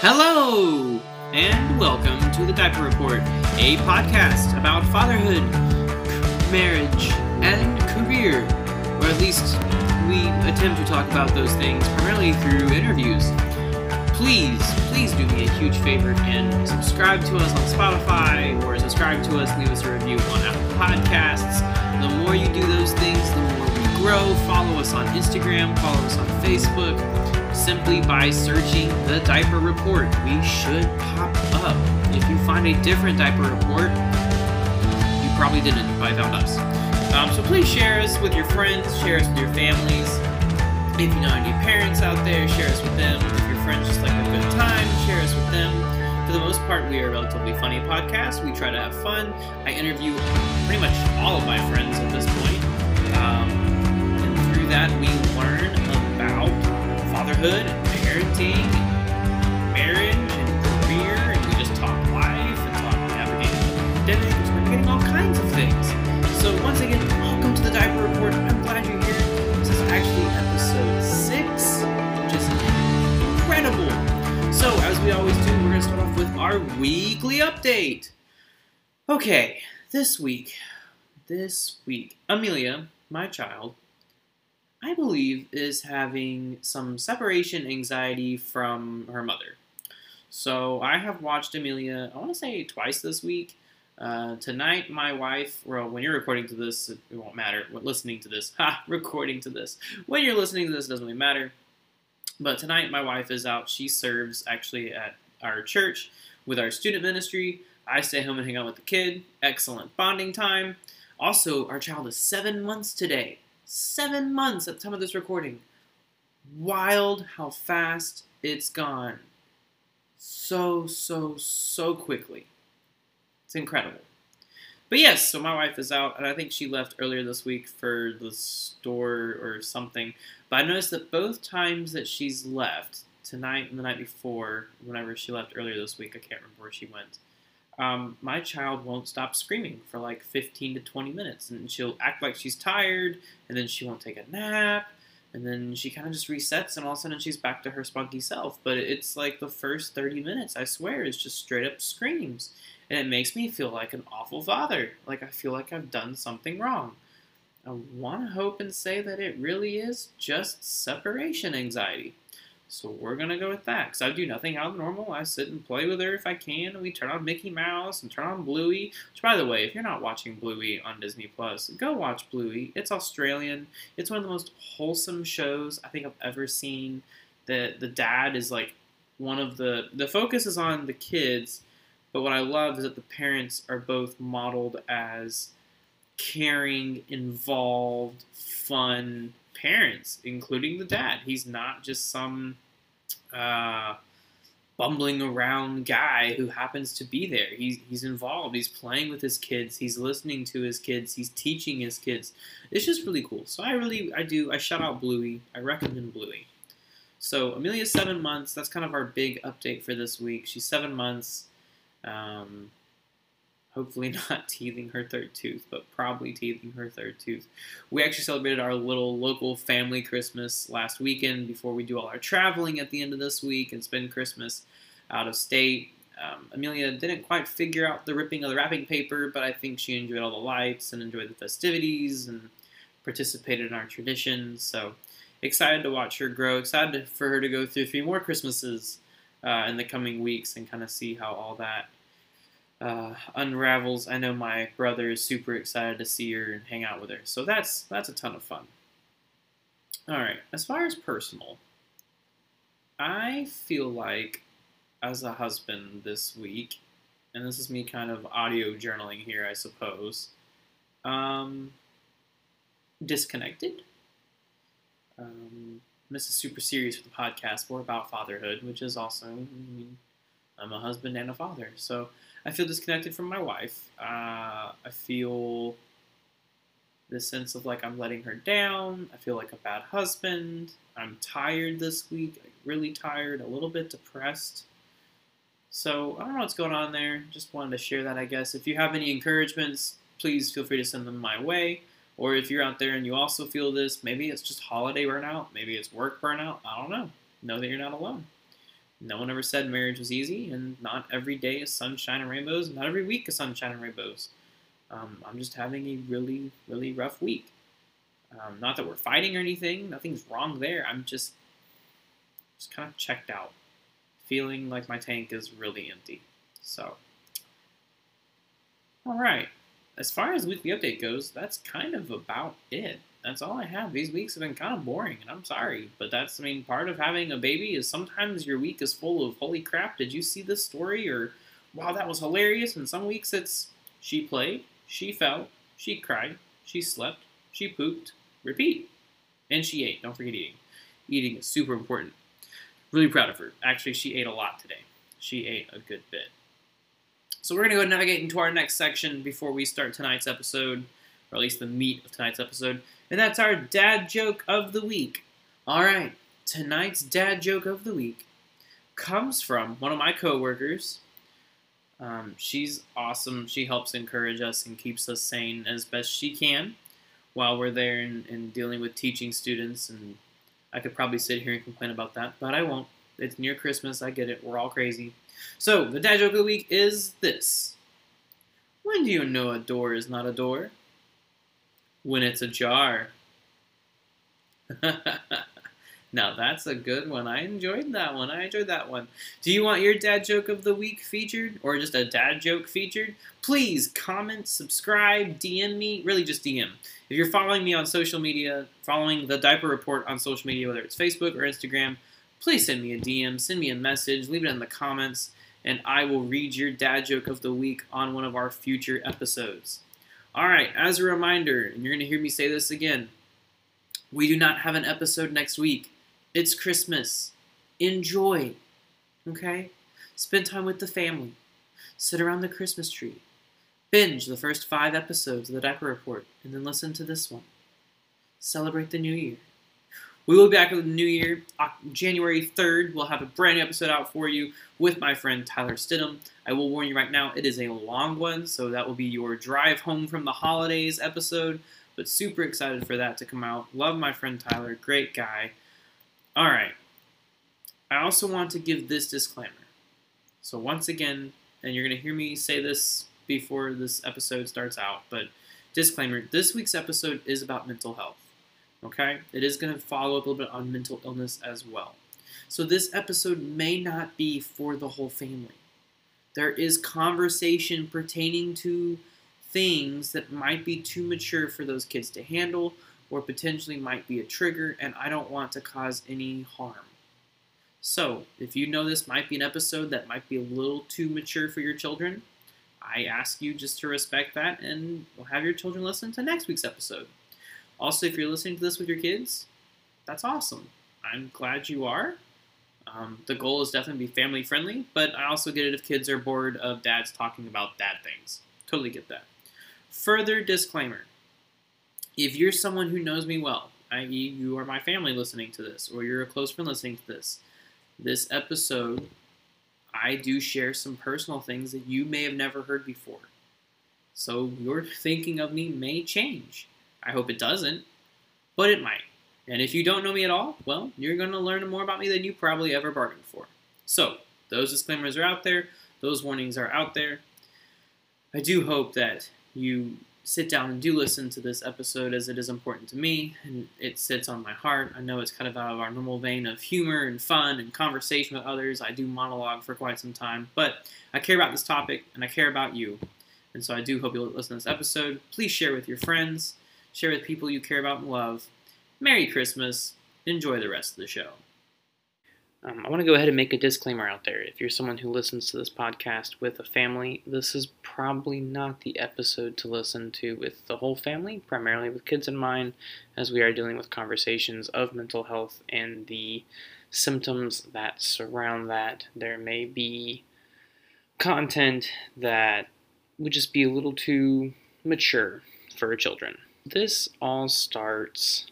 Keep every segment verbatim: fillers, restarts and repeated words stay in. Hello, and welcome to The Diaper Report, a podcast about fatherhood, marriage, and career, or at least we attempt to talk about those things primarily through interviews. Please, please do me a huge favor and subscribe to us on Spotify, or subscribe to us, leave us a review on Apple Podcasts. The more you do those things, the more we grow. Follow us on Instagram, follow us on Facebook. Simply by searching The Diaper Report, we should pop up. If you find a different diaper report, you probably didn't, you probably found us. Um, so please share us with your friends, share us with your families. If you know any parents out there, share us with them. If your friends just like a good time, share us with them. For the most part, we are a relatively funny podcast. We try to have fun. I interview pretty much all of my friends at this point. Um, and through that, we learn about fatherhood, and parenting, and marriage, and career, and we just talk life, and talk navigating identities, we're getting all kinds of things. So once again, welcome to The Diaper Report, I'm glad you're here. This is actually episode six, which is incredible. So as we always do, we're going to start off with our weekly update. Okay, this week, this week, Amelia, my child, I believe, is having some separation anxiety from her mother. So I have watched Amelia, I want to say twice this week. Uh, tonight, my wife, well, when you're recording to this, it won't matter. Listening to this, ha, recording to this. When you're listening to this, it doesn't really matter. But tonight, my wife is out. She serves, actually, at our church with our student ministry. I stay home and hang out with the kid. Excellent bonding time. Also, our child is seven months today. Seven months at the time of this recording. Wild how fast it's gone. So, so, so quickly. It's incredible. But yes, so my wife is out, and I think she left earlier this week for the store or something. But I noticed that both times that she's left, tonight and the night before, whenever she left earlier this week, I can't remember where she went, um, my child won't stop screaming for like fifteen to twenty minutes, and she'll act like she's tired, and then she won't take a nap, and then she kind of just resets, and all of a sudden she's back to her spunky self. But it's like the first thirty minutes, I swear, is just straight up screams, and it makes me feel like an awful father, like I feel like I've done something wrong. I want to hope and say that it really is just separation anxiety. So we're going to go with that, because I do nothing out of normal. I sit and play with her if I can, and we turn on Mickey Mouse and turn on Bluey. Which, by the way, if you're not watching Bluey on Disney plus, go watch Bluey. It's Australian. It's one of the most wholesome shows I think I've ever seen. The, the dad is like one of the... The focus is on the kids, but what I love is that the parents are both modeled as caring, involved, fun parents, including the dad. He's not just some uh, bumbling around guy who happens to be there. He's, he's involved. He's playing with his kids. He's listening to his kids. He's teaching his kids. It's just really cool. So I really, I do, I shout out Bluey. I recommend Bluey. So Amelia's seven months. That's kind of our big update for this week. She's seven months. Um... Hopefully not teething her third tooth, but probably teething her third tooth. We actually celebrated our little local family Christmas last weekend before we do all our traveling at the end of this week and spend Christmas out of state. Um, Amelia didn't quite figure out the ripping of the wrapping paper, but I think she enjoyed all the lights and enjoyed the festivities and participated in our traditions. So excited to watch her grow, excited for her to go through three more Christmases uh, in the coming weeks and kind of see how all that Uh, unravels. I know my brother is super excited to see her and hang out with her. So that's that's a ton of fun. Alright, as far as personal, I feel like as a husband this week, and this is me kind of audio journaling here, I suppose, um, disconnected. Um, this is super serious for the podcast. We're about fatherhood, which is also, I mean, I'm a husband and a father, so I feel disconnected from my wife. Uh, I feel this sense of like I'm letting her down. I feel like a bad husband. I'm tired this week, really tired, a little bit depressed. So I don't know what's going on there. Just wanted to share that, I guess. If you have any encouragements, please feel free to send them my way. Or if you're out there and you also feel this, maybe it's just holiday burnout, maybe it's work burnout, I don't know. Know that you're not alone. No one ever said marriage was easy, and not every day is sunshine and rainbows, and not every week is sunshine and rainbows. Um, I'm just having a really, really rough week. Um, not that we're fighting or anything, nothing's wrong there, I'm just, just kind of checked out. Feeling like my tank is really empty, so. All right. As far as weekly update goes, that's kind of about it. That's all I have. These weeks have been kind of boring, and I'm sorry, but that's, I mean, part of having a baby is sometimes your week is full of, holy crap, did you see this story? Or, wow, that was hilarious. And some weeks it's, she played, she fell, she cried, she slept, she pooped, repeat. And she ate. Don't forget eating. Eating is super important. Really proud of her. Actually, she ate a lot today. She ate a good bit. So we're going to go and navigate into our next section before we start tonight's episode, or at least the meat of tonight's episode, and that's our dad joke of the week. All right, tonight's dad joke of the week comes from one of my coworkers. Um, she's awesome. She helps encourage us and keeps us sane as best she can while we're there and, and dealing with teaching students, and I could probably sit here and complain about that, but I won't. It's near Christmas, I get it, we're all crazy. So, the dad joke of the week is this. When do you know a door is not a door? When it's ajar. Now that's a good one. I enjoyed that one. I enjoyed that one. Do you want your dad joke of the week featured? Or just a dad joke featured? Please comment, subscribe, D M me. Really just D M. If you're following me on social media, following The Diaper Report on social media, whether it's Facebook or Instagram, please send me a D M, send me a message, leave it in the comments, and I will read your dad joke of the week on one of our future episodes. All right, as a reminder, and you're going to hear me say this again, we do not have an episode next week. It's Christmas. Enjoy, okay? Spend time with the family. Sit around the Christmas tree. Binge the first five episodes of The Diaper Report, and then listen to this one. Celebrate the new year. We will be back in the new year, January third. We'll have a brand new episode out for you with my friend Tyler Stidham. I will warn you right now, it is a long one, so that will be your drive home from the holidays episode. But super excited for that to come out. Love my friend Tyler, great guy. All right. I also want to give this disclaimer. So once again, and you're going to hear me say this before this episode starts out, but disclaimer, this week's episode is about mental health. Okay, it is going to follow up a little bit on mental illness as well. So this episode may not be for the whole family. There is conversation pertaining to things that might be too mature for those kids to handle or potentially might be a trigger, and I don't want to cause any harm. So if you know this might be an episode that might be a little too mature for your children, I ask you just to respect that and we'll have your children listen to next week's episode. Also, if you're listening to this with your kids, that's awesome. I'm glad you are. Um, the goal is definitely be family friendly, but I also get it if kids are bored of dads talking about dad things. Totally get that. Further disclaimer, if you're someone who knows me well, that is you are my family listening to this, or you're a close friend listening to this, this episode, I do share some personal things that you may have never heard before. So your thinking of me may change. I hope it doesn't, but it might. And if you don't know me at all, well, you're going to learn more about me than you probably ever bargained for. So, those disclaimers are out there. Those warnings are out there. I do hope that you sit down and do listen to this episode, as it is important to me, and it sits on my heart. I know it's kind of out of our normal vein of humor and fun and conversation with others. I do monologue for quite some time, but I care about this topic, and I care about you. And so I do hope you'll listen to this episode. Please share with your friends. Share with people you care about and love. Merry Christmas. Enjoy the rest of the show. Um, I want to go ahead and make a disclaimer out there. If you're someone who listens to this podcast with a family, this is probably not the episode to listen to with the whole family, primarily with kids in mind, as we are dealing with conversations of mental health and the symptoms that surround that. There may be content that would just be a little too mature for children. This all starts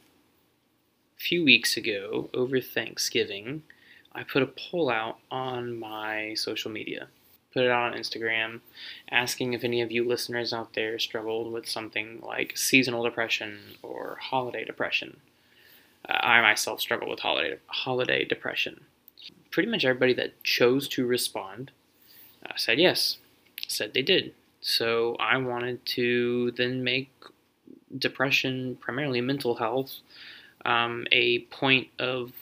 a few weeks ago over Thanksgiving. I put a poll out on my social media. put it out on Instagram, asking if any of you listeners out there struggled with something like seasonal depression or holiday depression. Uh, I myself struggle with holiday holiday depression. Pretty much everybody that chose to respond uh, said yes, said they did. So I wanted to then make depression, primarily mental health, um, a point of,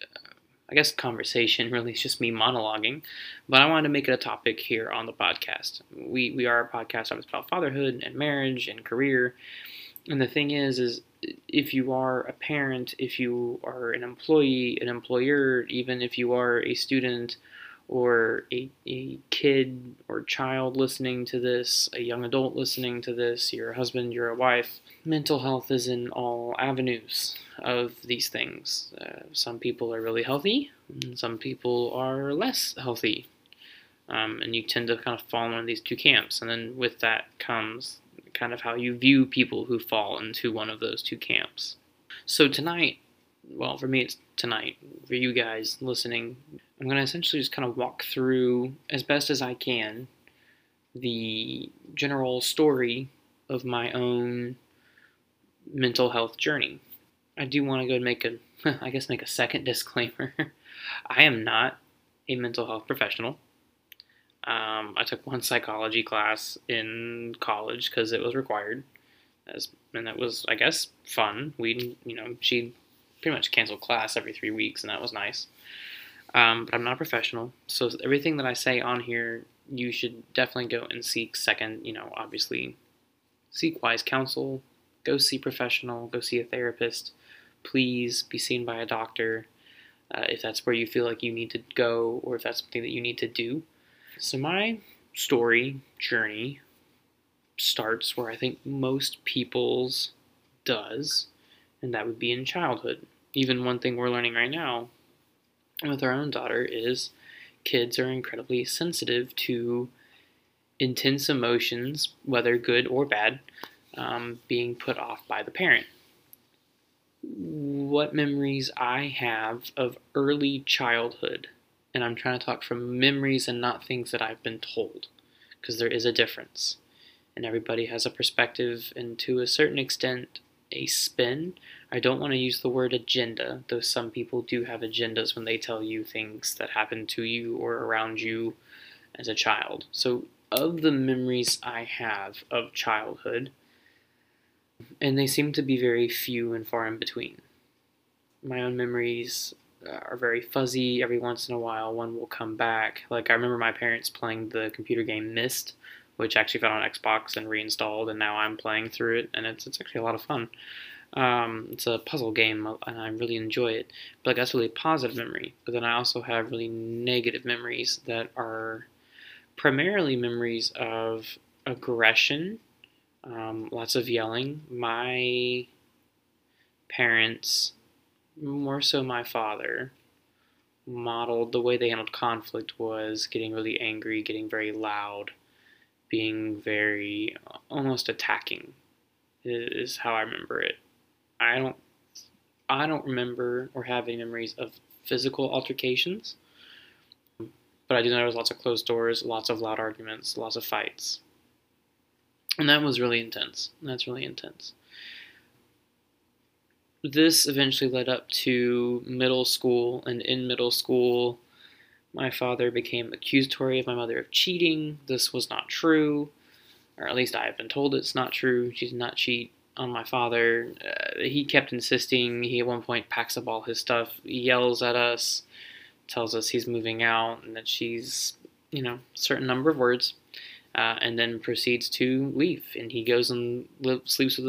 uh, I guess, conversation. Really, it's just me monologuing, but I wanted to make it a topic here on the podcast. We we are a podcast about fatherhood and marriage and career, and the thing is, is if you are a parent, if you are an employee, an employer, even if you are a student or a, a kid or child listening to this, a young adult listening to this, you're a husband, you're a wife, mental health is in all avenues of these things. Uh, some people are really healthy, and some people are less healthy, um, and you tend to kind of fall in one of these two camps, and then with that comes kind of how you view people who fall into one of those two camps. So tonight, well, for me it's tonight, for you guys listening, I'm going to essentially just kind of walk through, as best as I can, the general story of my own mental health journey. I do want to go and make a, I guess make a second disclaimer. I am not a mental health professional. Um, I took one psychology class in college because it was required, as, and that was, I guess, fun. We, you know, she pretty much canceled class every three weeks, and that was nice. Um, but I'm not a professional, so everything that I say on here, you should definitely go and seek second, you know, obviously, seek wise counsel, go see professional, go see a therapist, please be seen by a doctor, uh, if that's where you feel like you need to go, or if that's something that you need to do. So my story, journey, starts where I think most people's does, and that would be in childhood. Even one thing we're learning right now with our own daughter is kids are incredibly sensitive to intense emotions, whether good or bad, um, being put off by the parent. What memories I have of early childhood, and I'm trying to talk from memories and not things that I've been told, because there is a difference. And everybody has a perspective and, to a certain extent, a spin. I don't want to use the word agenda, though some people do have agendas when they tell you things that happened to you or around you as a child. So of the memories I have of childhood, and they seem to be very few and far in between. My own memories are very fuzzy. Every once in a while one will come back. Like, I remember my parents playing the computer game Myst, which actually found on Xbox and reinstalled, and now I'm playing through it, and it's it's actually a lot of fun. Um, it's a puzzle game, and I really enjoy it. But like, that's really a positive memory. But then I also have really negative memories that are primarily memories of aggression, um, lots of yelling. My parents, more so my father, modeled the way they handled conflict was getting really angry, getting very loud, being very almost attacking, is how I remember it. I don't I don't remember or have any memories of physical altercations, but I do know there was lots of closed doors, lots of loud arguments, lots of fights. And that was really intense. That's really intense. This eventually led up to middle school, and in middle school, my father became accusatory of my mother of cheating. This was not true, or at least I have been told it's not true. She did not cheat on my father. Uh, he kept insisting. He at one point packs up all his stuff, yells at us, tells us he's moving out, and that she's, you know, a certain number of words, uh, and then proceeds to leave. And he goes and live, sleeps with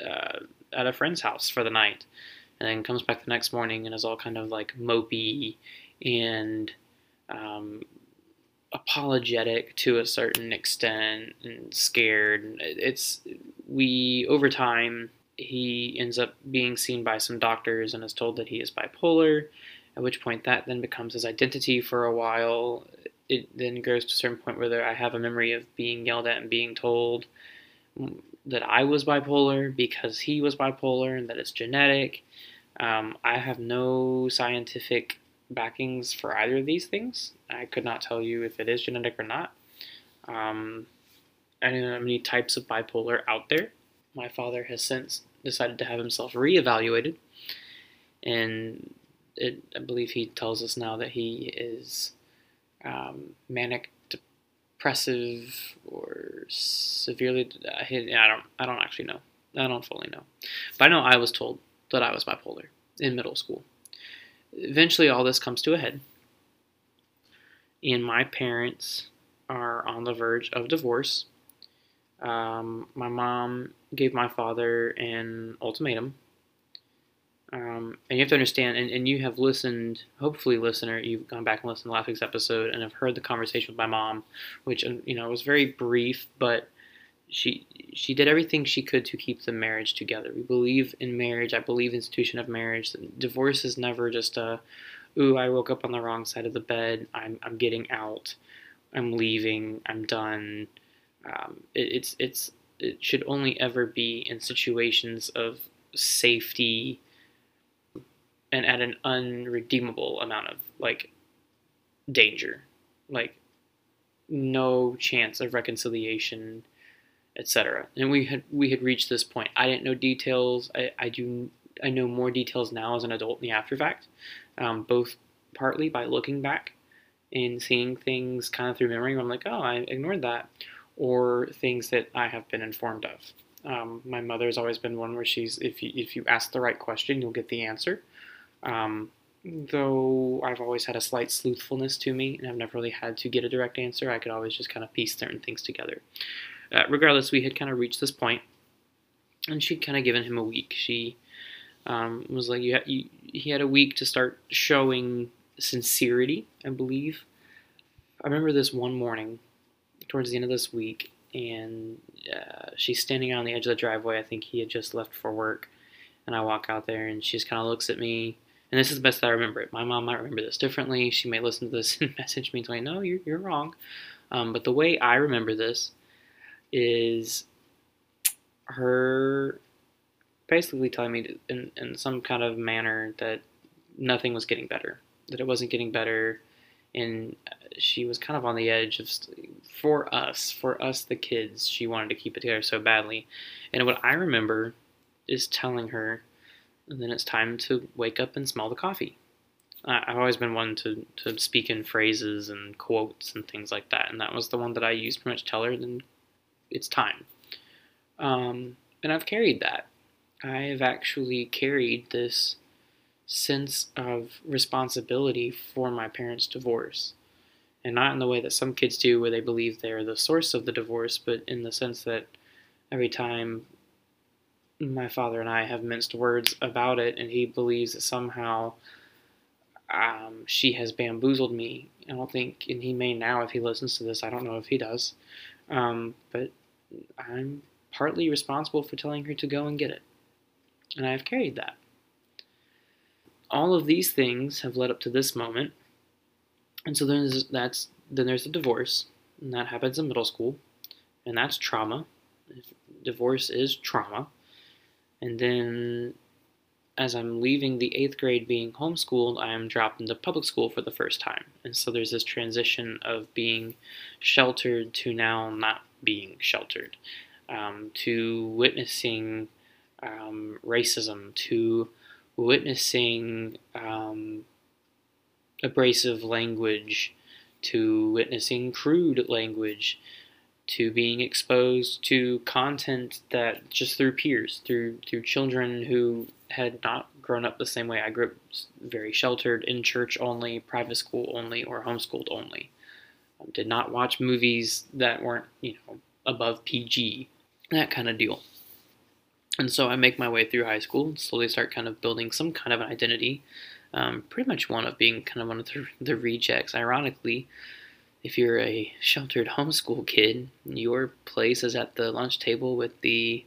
a... Uh, at a friend's house for the night, and then comes back the next morning and is all kind of like mopey and um, apologetic to a certain extent and scared. It's, we, over time, he ends up being seen by some doctors and is told that he is bipolar, at which point that then becomes his identity for a while. It then goes to a certain point where there, I have a memory of being yelled at and being told that I was bipolar because he was bipolar and that it's genetic. Um, I have no scientific backings for either of these things. I could not tell you if it is genetic or not. Um, I don't know how many types of bipolar out there. My father has since decided to have himself reevaluated, and it, I believe he tells us now that he is um, manic depressive or severely. Uh, he, I don't. I don't actually know. I don't fully know, but I know I was told that I was bipolar in middle school. Eventually, all this comes to a head, and my parents are on the verge of divorce. Um, my mom gave my father an ultimatum. Um, and you have to understand, and, and you have listened, hopefully, listener, you've gone back and listened to the last week's episode and have heard the conversation with my mom, which, you know, was very brief, but she she did everything she could to keep the marriage together. We believe in marriage. I believe in the institution of marriage. Divorce is never just a, ooh, I woke up on the wrong side of the bed. I'm I'm getting out. I'm leaving. I'm done. Um, it, it's it's it should only ever be in situations of safety and at an unredeemable amount of like danger, like no chance of reconciliation, et cetera. And we had we had reached this point. I didn't know details. I, I do I know more details now as an adult in the after fact, um, both partly by looking back and seeing things kind of through memory. Where I'm like, oh, I ignored that. Or things that I have been informed of. Um, my mother has always been one where she's, if you, if you ask the right question, you'll get the answer. Um, though I've always had a slight sleuthfulness to me, and I've never really had to get a direct answer. I could always just kind of piece certain things together. Uh, regardless, we had kind of reached this point, and she'd kind of given him a week. She um, was like, you ha- you, he had a week to start showing sincerity, I believe. I remember this one morning, towards the end of this week, and uh, she's standing out on the edge of the driveway. I think he had just left for work, and I walk out there, and she just kind of looks at me, and this is the best that I remember it. My mom might remember this differently. She may listen to this and message me telling me, no, you're, you're wrong, um, but the way I remember this is her basically telling me in, in some kind of manner that nothing was getting better, that it wasn't getting better. And she was kind of on the edge of, for us, for us the kids, she wanted to keep it together so badly. And what I remember is telling her, and then it's time to wake up and smell the coffee. I, I've always been one to, to speak in phrases and quotes and things like that. And that was the one that I used pretty much, tell her, then it's time. Um, and I've carried that. I have actually carried this sense of responsibility for my parents' divorce, and not in the way that some kids do where they believe they're the source of the divorce, but in the sense that every time my father and I have minced words about it, and he believes that somehow um, she has bamboozled me. I don't think, and he may now if he listens to this, I don't know if he does, um, but I'm partly responsible for telling her to go and get it, and I've carried that. All of these things have led up to this moment, and so there's that's then there's the divorce, and that happens in middle school, and that's trauma. Divorce is trauma, and then as I'm leaving the eighth grade, being homeschooled, I am dropped into public school for the first time, and so there's this transition of being sheltered to now not being sheltered, um, to witnessing um, racism, to witnessing um, abrasive language, to witnessing crude language, to being exposed to content that just through peers, through through children who had not grown up the same way I grew up, very sheltered, in church only, private school only, or homeschooled only. Um, did not watch movies that weren't, you know, above P G, that kind of deal. And so I make my way through high school and slowly start kind of building some kind of an identity, um, pretty much one of being kind of one of the, the rejects. Ironically, if you're a sheltered homeschool kid, your place is at the lunch table with the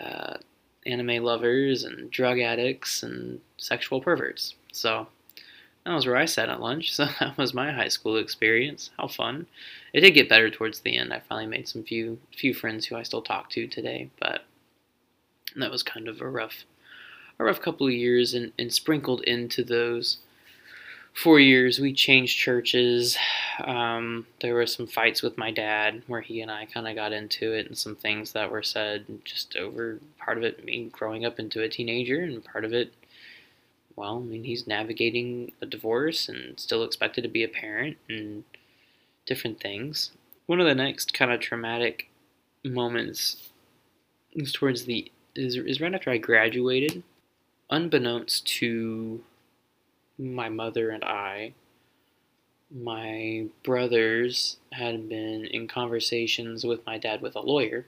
uh, anime lovers and drug addicts and sexual perverts. So that was where I sat at lunch, so that was my high school experience. How fun. It did get better towards the end. I finally made some few, few friends who I still talk to today, but and that was kind of a rough, a rough couple of years, and, and sprinkled into those four years, we changed churches. Um, there were some fights with my dad where he and I kind of got into it, and some things that were said just over, part of it me growing up into a teenager, and part of it, well, I mean, he's navigating a divorce and still expected to be a parent and different things. One of the next kind of traumatic moments is towards the is, is right after I graduated. Unbeknownst to my mother and I, my brothers had been in conversations with my dad with a lawyer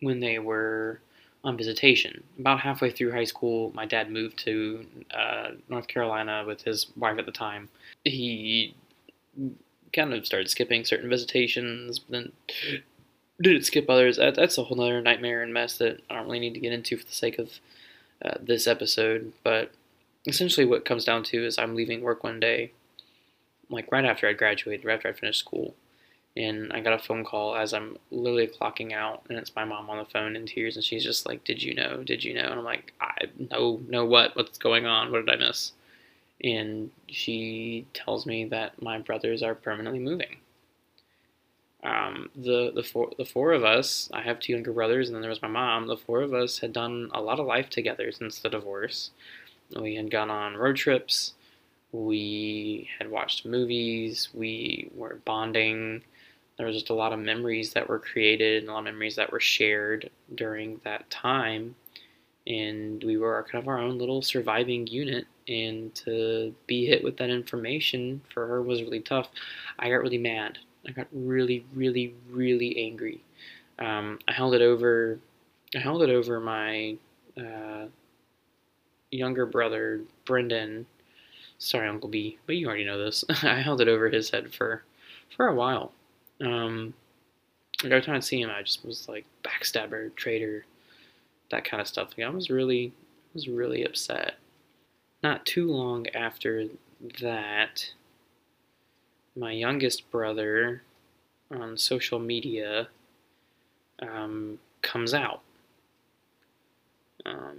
when they were on visitation. About halfway through high school, my dad moved to uh, North Carolina with his wife at the time. He kind of started skipping certain visitations, then didn't skip others. That, that's a whole other nightmare and mess that I don't really need to get into for the sake of uh, this episode, but essentially what it comes down to is I'm leaving work one day, like right after I graduated, right after I finished school, and I got a phone call as I'm literally clocking out, and it's my mom on the phone in tears, and she's just like, did you know, did you know? And I'm like, I know, know what, what's going on, what did I miss? And she tells me that my brothers are permanently moving. Um, the, the, four, the four of us, I have two younger brothers, and then there was my mom, the four of us had done a lot of life together since the divorce. We had gone on road trips, we had watched movies, we were bonding. There was just a lot of memories that were created and a lot of memories that were shared during that time. And we were kind of our own little surviving unit. And to be hit with that information for her was really tough. I got really mad. I got really, really, really angry. Um, I held it over, I held it over my... Uh, younger brother, Brendan, sorry, Uncle B, but you already know this. I held it over his head for, for a while. Um, every time I'd see him, I just was like backstabber, traitor, that kind of stuff. Like I was really, I was really upset. Not too long after that, my youngest brother on social media, um, comes out. Um,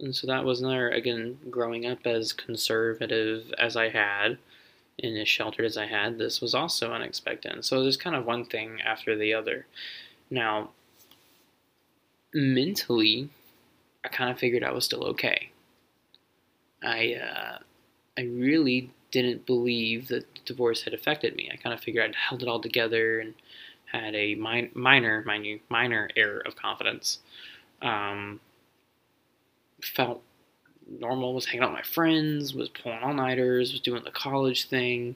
And so that was another, again, growing up as conservative as I had and as sheltered as I had, this was also unexpected. And so there's kind of one thing after the other. Now, mentally, I kind of figured I was still okay. I, uh, I really didn't believe that the divorce had affected me. I kind of figured I'd held it all together and had a min- minor, mind you, minor error of confidence. Um... Felt normal, was hanging out with my friends, was pulling all-nighters, was doing the college thing.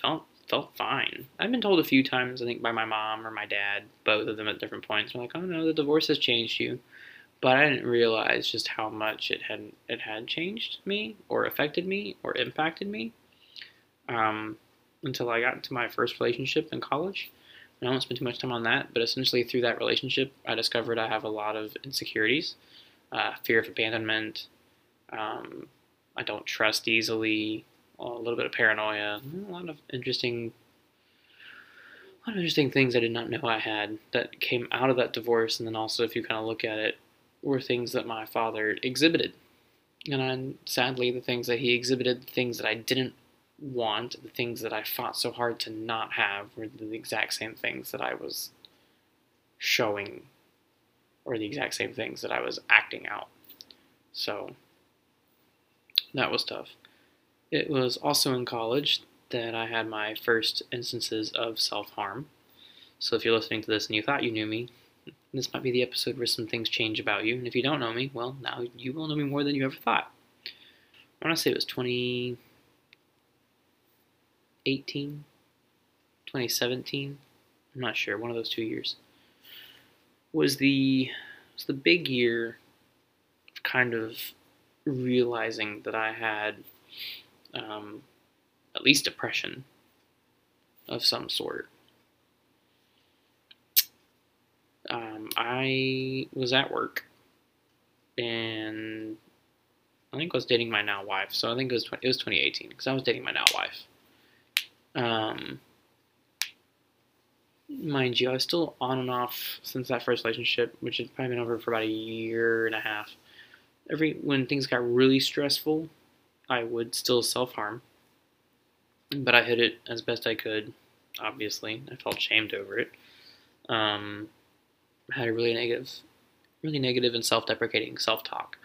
Felt felt fine. I've been told a few times, I think, by my mom or my dad, both of them at different points, were like, oh no, the divorce has changed you. But I didn't realize just how much it had it had changed me, or affected me, or impacted me, um, until I got into my first relationship in college. And I won't spend too much time on that, but essentially through that relationship, I discovered I have a lot of insecurities. Uh, fear of abandonment, um, I don't trust easily, a little bit of paranoia, a lot of interesting a lot of interesting things I did not know I had that came out of that divorce, and then also, if you kind of look at it, were things that my father exhibited. And I, sadly, the things that he exhibited, the things that I didn't want, the things that I fought so hard to not have were the exact same things that I was showing, or the exact same things that I was acting out. So that was tough. It was also in college that I had my first instances of self-harm. So if you're listening to this and you thought you knew me, this might be the episode where some things change about you. And if you don't know me, well, now you will know me more than you ever thought. I want to say it was twenty eighteen, twenty seventeen, I'm not sure, one of those two years. Was the was the big year of kind of realizing that I had um, at least depression of some sort. Um, I was at work, and I think I was dating my now wife. So I think it was it was twenty eighteen because I was dating my now wife. Um, Mind you, I was still on and off since that first relationship, which had probably been over for about a year and a half. Every when things got really stressful, I would still self-harm. but I hid it as best I could, obviously. I felt shamed over it. Um, I had a really negative, really negative and self-deprecating self-talk,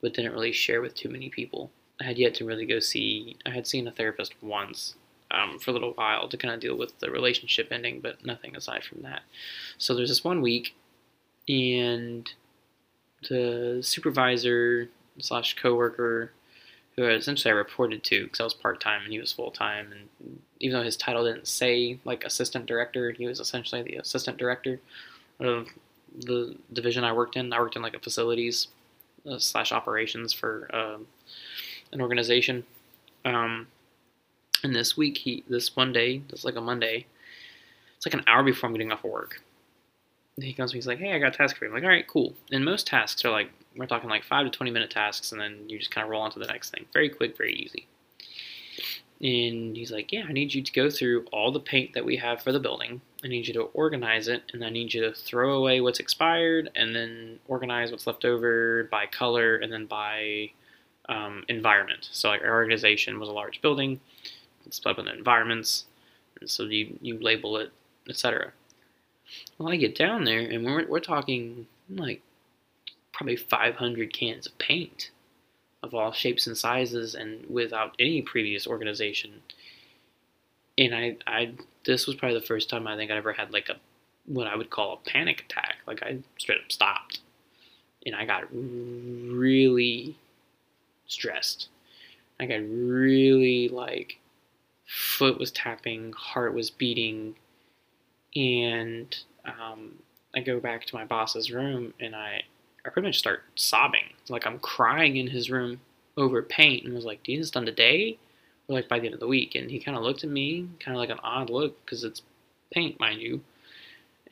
but didn't really share with too many people. I had yet to really go see, I had seen a therapist once um, for a little while to kind of deal with the relationship ending, but nothing aside from that. So there's this one week, and the supervisor slash coworker who essentially I reported to, because I was part-time and he was full-time, and even though his title didn't say, like, assistant director, he was essentially the assistant director of the division I worked in. I worked in, like, a facilities uh, slash operations for uh, an organization. Um, and this week, he this one day, it's like a Monday, it's like an hour before I'm getting off of work. He comes to me, he's like, hey, I got a task for you. I'm like, all right, cool. And most tasks are, like, we're talking like five to twenty minute tasks, and then you just kind of roll on to the next thing. Very quick, very easy. And he's like, yeah, I need you to go through all the paint that we have for the building. I need you to organize it, and I need you to throw away what's expired, and then organize what's left over by color, and then by um, environment. So, like, our organization was a large building. It's split up into environments, and so you, you label it, et cetera. Well, I get down there, and we're, we're talking, like, probably five hundred cans of paint of all shapes and sizes and without any previous organization. And I, I, this was probably the first time I think I ever had, like, a, what I would call a panic attack. Like, I straight up stopped, and I got really stressed. I got really, like, foot was tapping, heart was beating, and um, I go back to my boss's room, and I, I pretty much start sobbing. Like, I'm crying in his room over paint, and was like, do you need this done today? Or, like, by the end of the week? And he kind of looked at me, kind of like an odd look, because it's paint, mind you.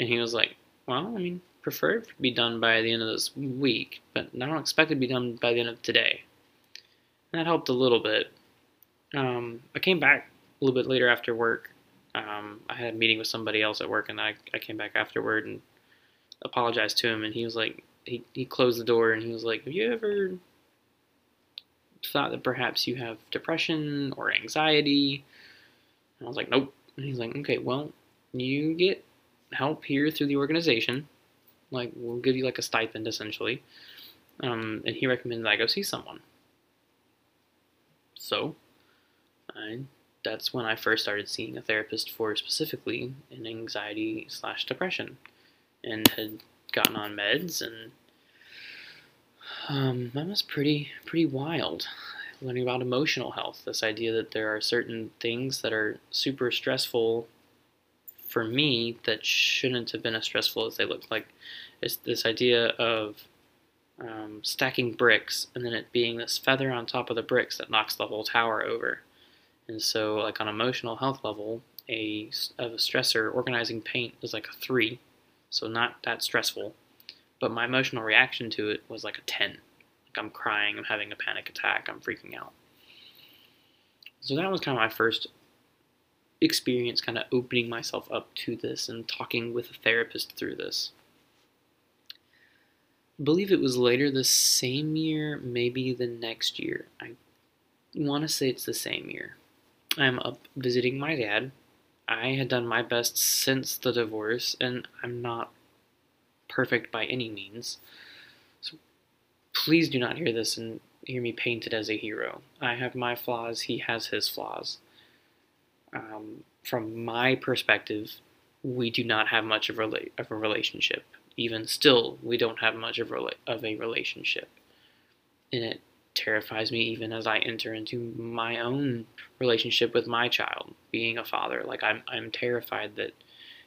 And he was like, well, I mean, prefer it to be done by the end of this week, but I don't expect it to be done by the end of today. And that helped a little bit. Um, I came back a little bit later after work. Um, I had a meeting with somebody else at work, and I, I came back afterward and apologized to him, and he was like, He, he closed the door, and he was like, have you ever thought that perhaps you have depression or anxiety? And I was like, nope. And he's like, okay, well, you get help here through the organization. Like, we'll give you, like, a stipend, essentially. Um, and he recommended I go see someone. So, I, that's when I first started seeing a therapist for specifically an anxiety slash depression, and had gotten on meds, and um, that was pretty, pretty wild. Learning about emotional health, this idea that there are certain things that are super stressful for me that shouldn't have been as stressful as they looked like. It's this idea of um, stacking bricks, and then it being this feather on top of the bricks that knocks the whole tower over. And so, like, on emotional health level, a, of a stressor, organizing paint is like a three. So not that stressful, but my emotional reaction to it was like a ten. Like, I'm crying, I'm having a panic attack, I'm freaking out. So that was kind of my first experience, kind of opening myself up to this and talking with a therapist through this. I believe it was later the same year, maybe the next year. I want to say it's the same year. I'm up visiting my dad. I had done my best since the divorce, and I'm not perfect by any means. So please do not hear this and hear me painted as a hero. I have my flaws, he has his flaws. Um, from my perspective, we do not have much of, rela of a relationship. Even still, we don't have much of, rela of a relationship. And it terrifies me even as I enter into my own relationship with my child, being a father. Like, I'm, I'm terrified that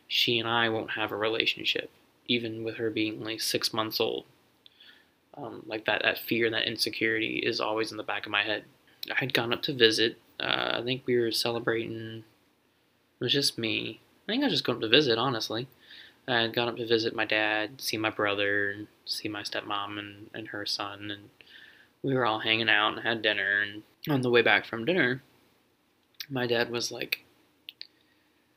she and I won't have a relationship, even with her being only six months old. Um, like, that, that fear and that insecurity is always in the back of my head. I had gone up to visit. Uh, I think we were celebrating. It was just me. I think I was just going up to visit, honestly. I had gone up to visit my dad, see my brother, see my stepmom and, and her son, and we were all hanging out and had dinner, and on the way back from dinner, my dad was like,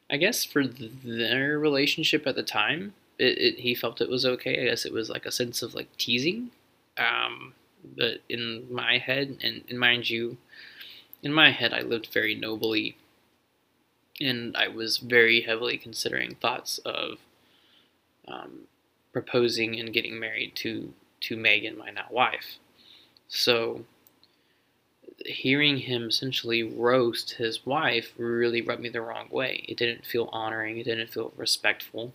I guess for th their relationship at the time, it, it, he felt it was okay. I guess it was like a sense of, like, teasing, um, but in my head, and, and mind you, in my head, I lived very nobly and I was very heavily considering thoughts of um, proposing and getting married to, to Megan, my now wife. So hearing him essentially roast his wife really rubbed me the wrong way. It didn't feel honoring. It didn't feel respectful.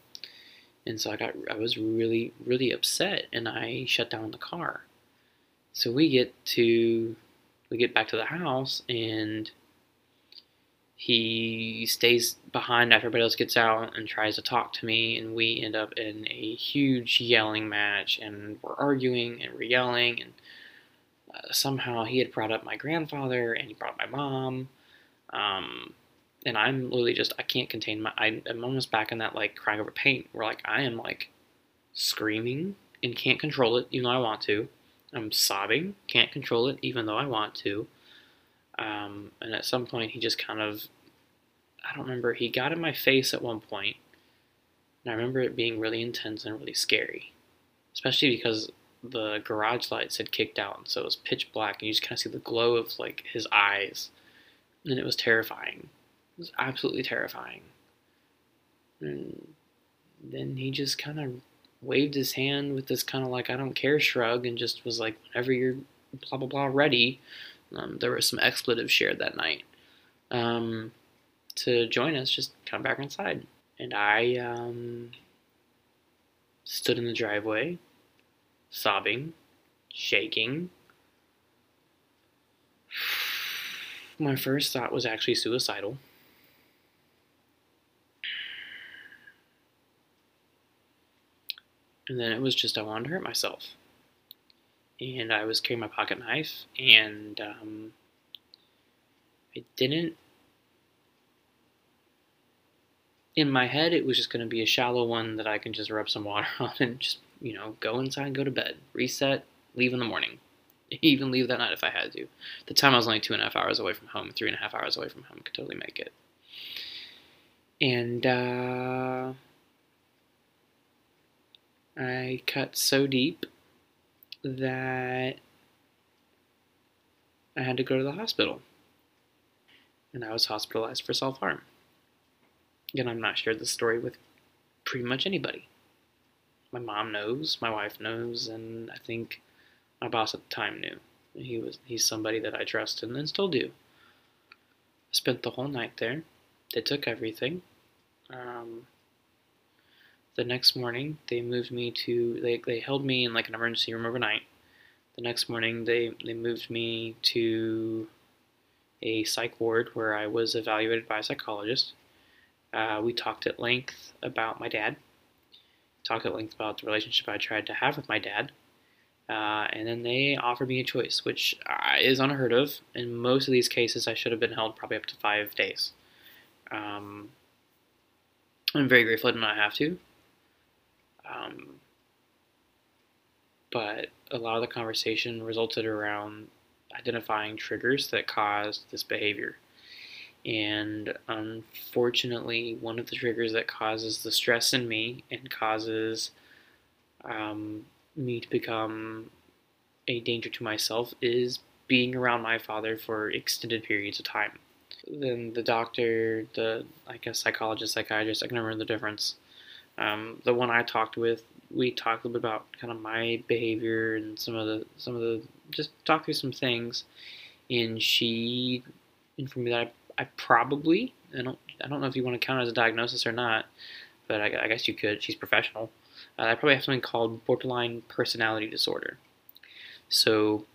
And so I got, I was really, really upset, and I shut down the car. So we get to, we get back to the house, and he stays behind after everybody else gets out and tries to talk to me, and we end up in a huge yelling match, and we're arguing, and we're yelling, and uh, somehow he had brought up my grandfather, and he brought up my mom, um, and I'm literally just, I can't contain my, I, I'm almost back in that, like, crying over paint, where, like, I am, like, screaming, and can't control it, even though I want to. I'm sobbing, can't control it, even though I want to. Um, and at some point, he just kind of, I don't remember, he got in my face at one point, and I remember it being really intense and really scary, especially because the garage lights had kicked out, and so it was pitch black, and you just kind of see the glow of, like, his eyes, and it was terrifying. It was absolutely terrifying. And then he just kind of waved his hand with this kind of, like, I don't care shrug, and just was like, whenever you're blah, blah, blah ready. Um, there was some expletives shared that night, um, to join us, just come back inside. And I um, stood in the driveway, sobbing, shaking. My first thought was actually suicidal. And then it was just, I wanted to hurt myself. And I was carrying my pocket knife, and um, I didn't, in my head, it was just going to be a shallow one that I can just rub some water on and just, you know, go inside, go to bed, reset, leave in the morning, even leave that night if I had to. At the time, I was only two and a half hours away from home, three and a half hours away from home, could totally make it. And uh, I cut so deep that I had to go to the hospital, and I was hospitalized for self-harm. Again, I'm not shared this story with pretty much anybody. My mom knows, my wife knows, and I think my boss at the time knew. He was, he's somebody that I trust and, and still do. I spent the whole night there. They took everything. Um, The next morning, they moved me to, they, they held me in like an emergency room overnight. The next morning, they, they moved me to a psych ward where I was evaluated by a psychologist. Uh, we talked at length about my dad. Talked at length about the relationship I tried to have with my dad. Uh, and then they offered me a choice, which uh, is unheard of. In most of these cases, I should have been held probably up to five days. Um, I'm very grateful I did not have to. Um, but a lot of the conversation resulted around identifying triggers that caused this behavior. And unfortunately, one of the triggers that causes the stress in me and causes um, me to become a danger to myself is being around my father for extended periods of time. Then the doctor, the, I guess, psychologist, psychiatrist, I can remember the difference. Um, the one I talked with, we talked a little bit about kind of my behavior and some of the, some of the, just talked through some things, and she informed me that I, I probably, I don't, I don't know if you want to count it as a diagnosis or not, but I, I guess you could, she's professional, uh, I probably have something called borderline personality disorder, so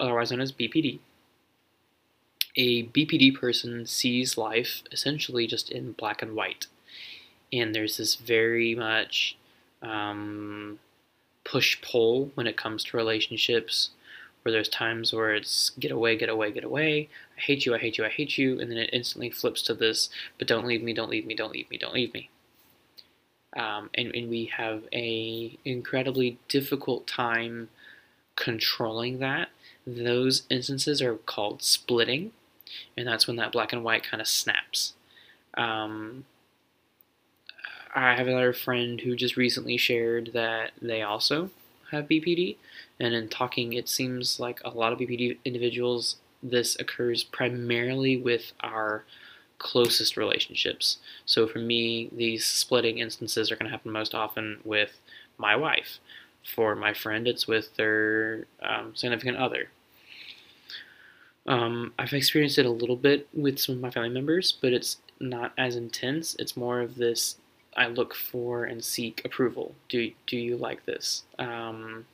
otherwise known as B P D. A B P D person sees life essentially just in black and white. And there's this very much um, push-pull when it comes to relationships, where there's times where it's get away, get away, get away, I hate you, I hate you, I hate you, and then it instantly flips to this, but don't leave me, don't leave me, don't leave me, don't leave me. Um, and, and we have a incredibly difficult time controlling that. Those instances are called splitting, and that's when that black and white kind of snaps. Um... I have another friend who just recently shared that they also have B P D, and in talking, it seems like a lot of B P D individuals, this occurs primarily with our closest relationships. So for me, these splitting instances are going to happen most often with my wife. For my friend, it's with their um, significant other. Um, I've experienced it a little bit with some of my family members, but it's not as intense. It's more of this, I look for and seek approval. Do, do you like this? Um,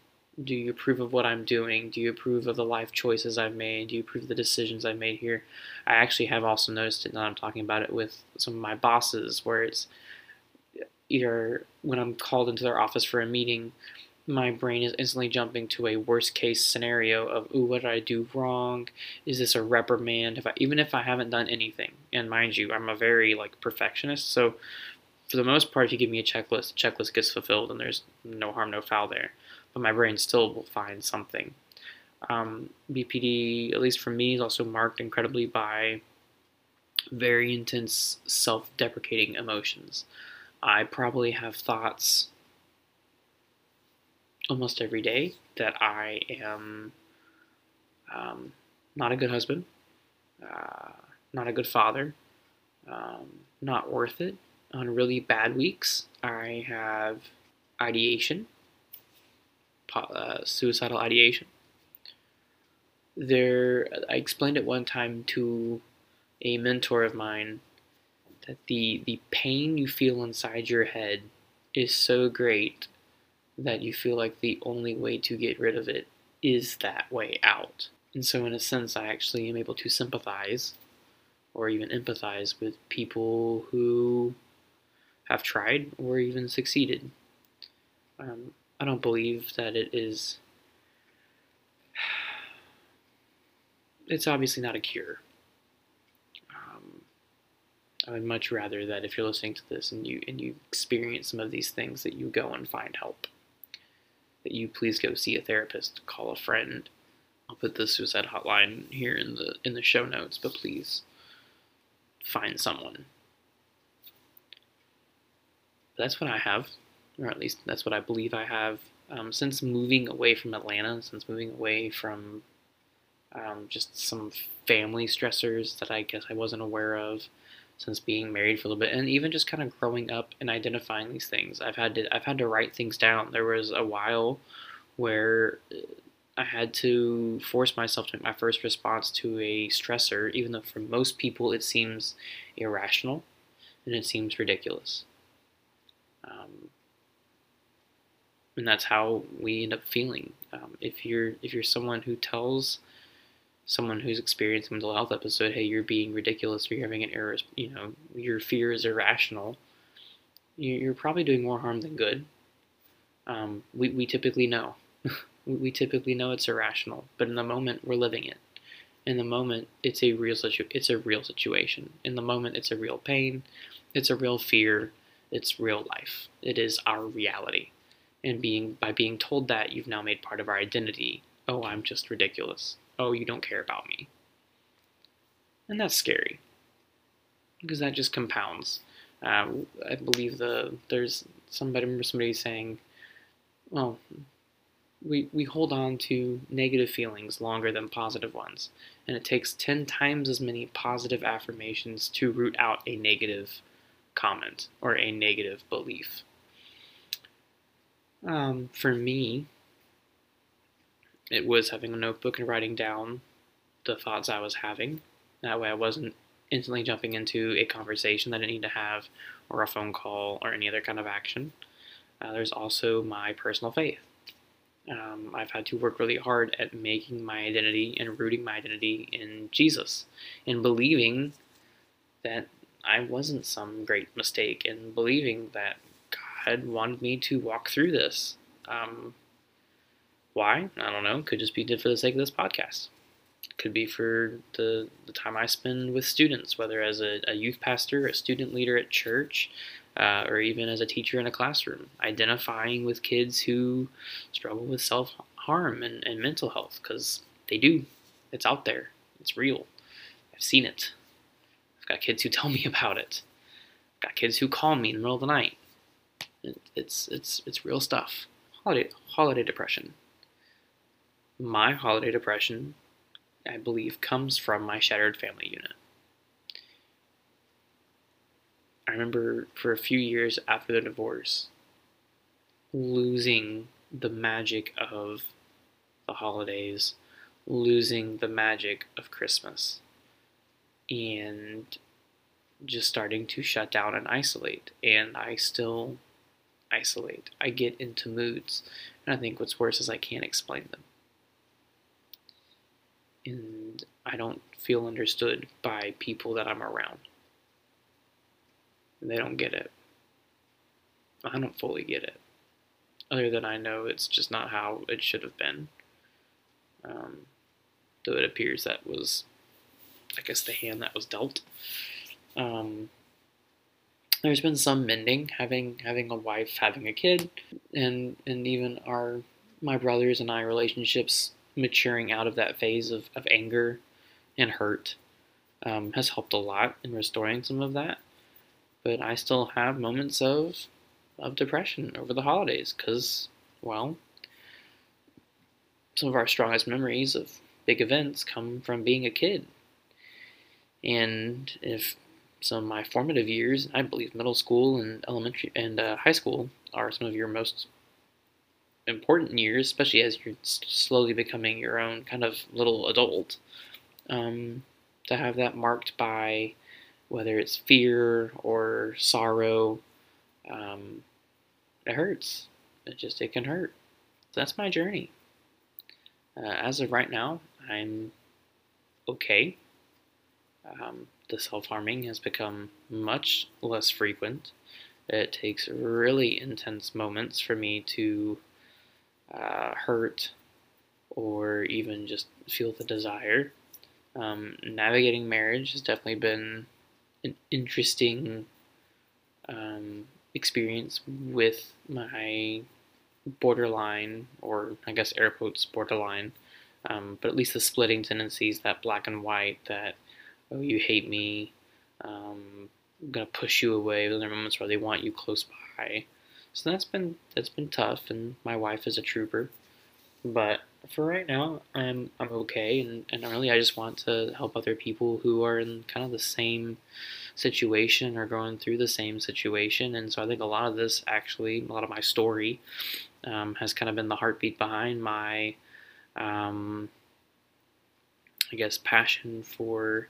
do you approve of what I'm doing? Do you approve of the life choices I've made? Do you approve of the decisions I've made here? I actually have also noticed it now I'm talking about it with some of my bosses, where it's either when I'm called into their office for a meeting, my brain is instantly jumping to a worst-case scenario of, ooh, what did I do wrong? Is this a reprimand? If I, even if I haven't done anything, and mind you, I'm a very, like, perfectionist, so for the most part, if you give me a checklist, the checklist gets fulfilled, and there's no harm, no foul there, but my brain still will find something. Um, B P D, at least for me, is also marked incredibly by very intense self-deprecating emotions. I probably have thoughts almost every day that I am um, not a good husband, uh, not a good father, um, not worth it. On really bad weeks, I have ideation, uh, suicidal ideation. There, I explained it one time to a mentor of mine that the, the pain you feel inside your head is so great that you feel like the only way to get rid of it is that way out. And so in a sense, I actually am able to sympathize or even empathize with people who have tried or even succeeded. Um, I don't believe that it is... It's obviously not a cure. Um, I would much rather that if you're listening to this and you, and you experience some of these things, that you go and find help. That you please go see a therapist, call a friend. I'll put the suicide hotline here in the in the show notes, but please find someone. That's what I have, or at least that's what I believe I have. Um, since moving away from Atlanta, since moving away from um, just some family stressors that I guess I wasn't aware of, since being married for a little bit, and even just kind of growing up and identifying these things, I've had to I've had to write things down. There was a while where I had to force myself to make my first response to a stressor, even though for most people it seems irrational and it seems ridiculous. Um, and that's how we end up feeling. Um, if you're if you're someone who tells someone who's experienced a mental health episode, hey, you're being ridiculous, or you're having an error, you know, your fear is irrational, you're probably doing more harm than good. Um, we, we typically know. We typically know it's irrational, but in the moment, we're living it. In the moment, it's a real situ- it's a real situation. In the moment, it's a real pain, it's a real fear, it's real life. It is our reality. And being by being told that, you've now made part of our identity. Oh, I'm just ridiculous. Oh, you don't care about me. And that's scary, because that just compounds. Uh, I believe the there's somebody, I remember somebody saying, well, we, we hold on to negative feelings longer than positive ones, and it takes ten times as many positive affirmations to root out a negative comment or a negative belief. Um, for me, it was having a notebook and writing down the thoughts I was having. That way I wasn't instantly jumping into a conversation that I didn't need to have, or a phone call, or any other kind of action. Uh, there's also my personal faith. Um, I've had to work really hard at making my identity and rooting my identity in Jesus, and believing that I wasn't some great mistake, and believing that God wanted me to walk through this. Um... Why? I don't know. Could just be did for the sake of this podcast. Could be for the, the time I spend with students, whether as a, a youth pastor, a student leader at church, uh, or even as a teacher in a classroom, identifying with kids who struggle with self-harm and, and mental health, because they do. It's out there. It's real. I've seen it. I've got kids who tell me about it. I've got kids who call me in the middle of the night. It, it's, it's, it's real stuff. Holiday, holiday depression. My holiday depression, I believe, comes from my shattered family unit. I remember for a few years after the divorce, losing the magic of the holidays, losing the magic of Christmas, and just starting to shut down and isolate. And I still isolate. I get into moods, and I think what's worse is I can't explain them. And I don't feel understood by people that I'm around. They don't get it. I don't fully get it. Other than I know it's just not how it should have been. Um, though it appears that was, I guess, the hand that was dealt. Um, there's been some mending, having having a wife, having a kid, and and even our my brothers and I relationships maturing out of that phase of, of anger and hurt um, has helped a lot in restoring some of that. But I still have moments of of depression over the holidays because, well, some of our strongest memories of big events come from being a kid. And if some of my formative years, I believe middle school and elementary and uh, high school are some of your most important years, especially as you're slowly becoming your own kind of little adult, um, to have that marked by whether it's fear or sorrow, um, it hurts. It just, it can hurt. So that's my journey. Uh, as of right now, I'm okay. Um, the self-harming has become much less frequent. It takes really intense moments for me to uh, hurt or even just feel the desire. Um, navigating marriage has definitely been an interesting um, experience with my borderline, or I guess air quotes borderline, um, but at least the splitting tendencies, that black and white, that, oh, you hate me, um, I'm gonna push you away. Those are moments where they want you close by. So that's been that's been tough, and my wife is a trooper. But for right now, I'm I'm okay, and, and really I just want to help other people who are in kind of the same situation or going through the same situation. And so I think a lot of this actually, a lot of my story um, has kind of been the heartbeat behind my, um, I guess, passion for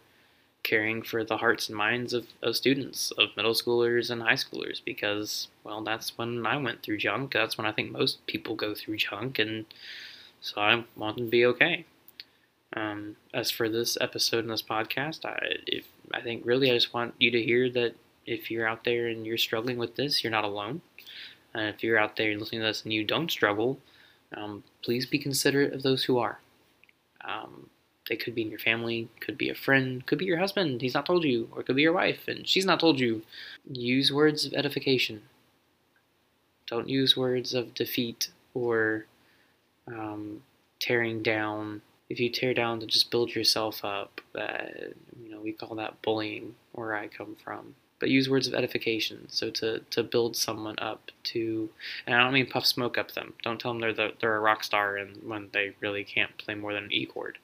caring for the hearts and minds of, of students, of middle schoolers and high schoolers, because, well, that's when I went through junk. That's when I think most people go through junk, and so I want them to be okay. Um, as for this episode and this podcast, I, if, I think really I just want you to hear that if you're out there and you're struggling with this, you're not alone. And if you're out there listening to this and you don't struggle, um, please be considerate of those who are. Um, They could be in your family, could be a friend, could be your husband, he's not told you, or it could be your wife, and she's not told you. Use words of edification. Don't use words of defeat or um, tearing down. If you tear down to just build yourself up, uh, you know, we call that bullying where I come from. But use words of edification, so to, to build someone up to, and I don't mean puff smoke up them. Don't tell them they're, the, they're a rock star and when they really can't play more than an E chord.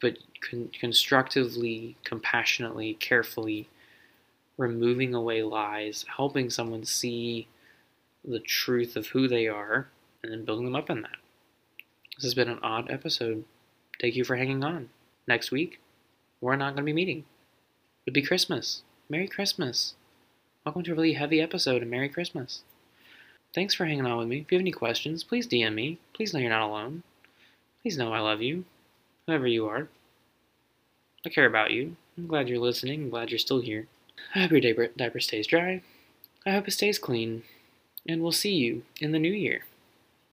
But con- constructively, compassionately, carefully removing away lies, helping someone see the truth of who they are, and then building them up in that. This has been an odd episode. Thank you for hanging on. Next week, we're not going to be meeting. It'll be Christmas. Merry Christmas. Welcome to a really heavy episode, and Merry Christmas. Thanks for hanging on with me. If you have any questions, please D M me. Please know you're not alone. Please know I love you. Whoever you are, I care about you. I'm glad you're listening. I'm glad you're still here. I hope your diaper, diaper stays dry. I hope it stays clean. And we'll see you in the new year.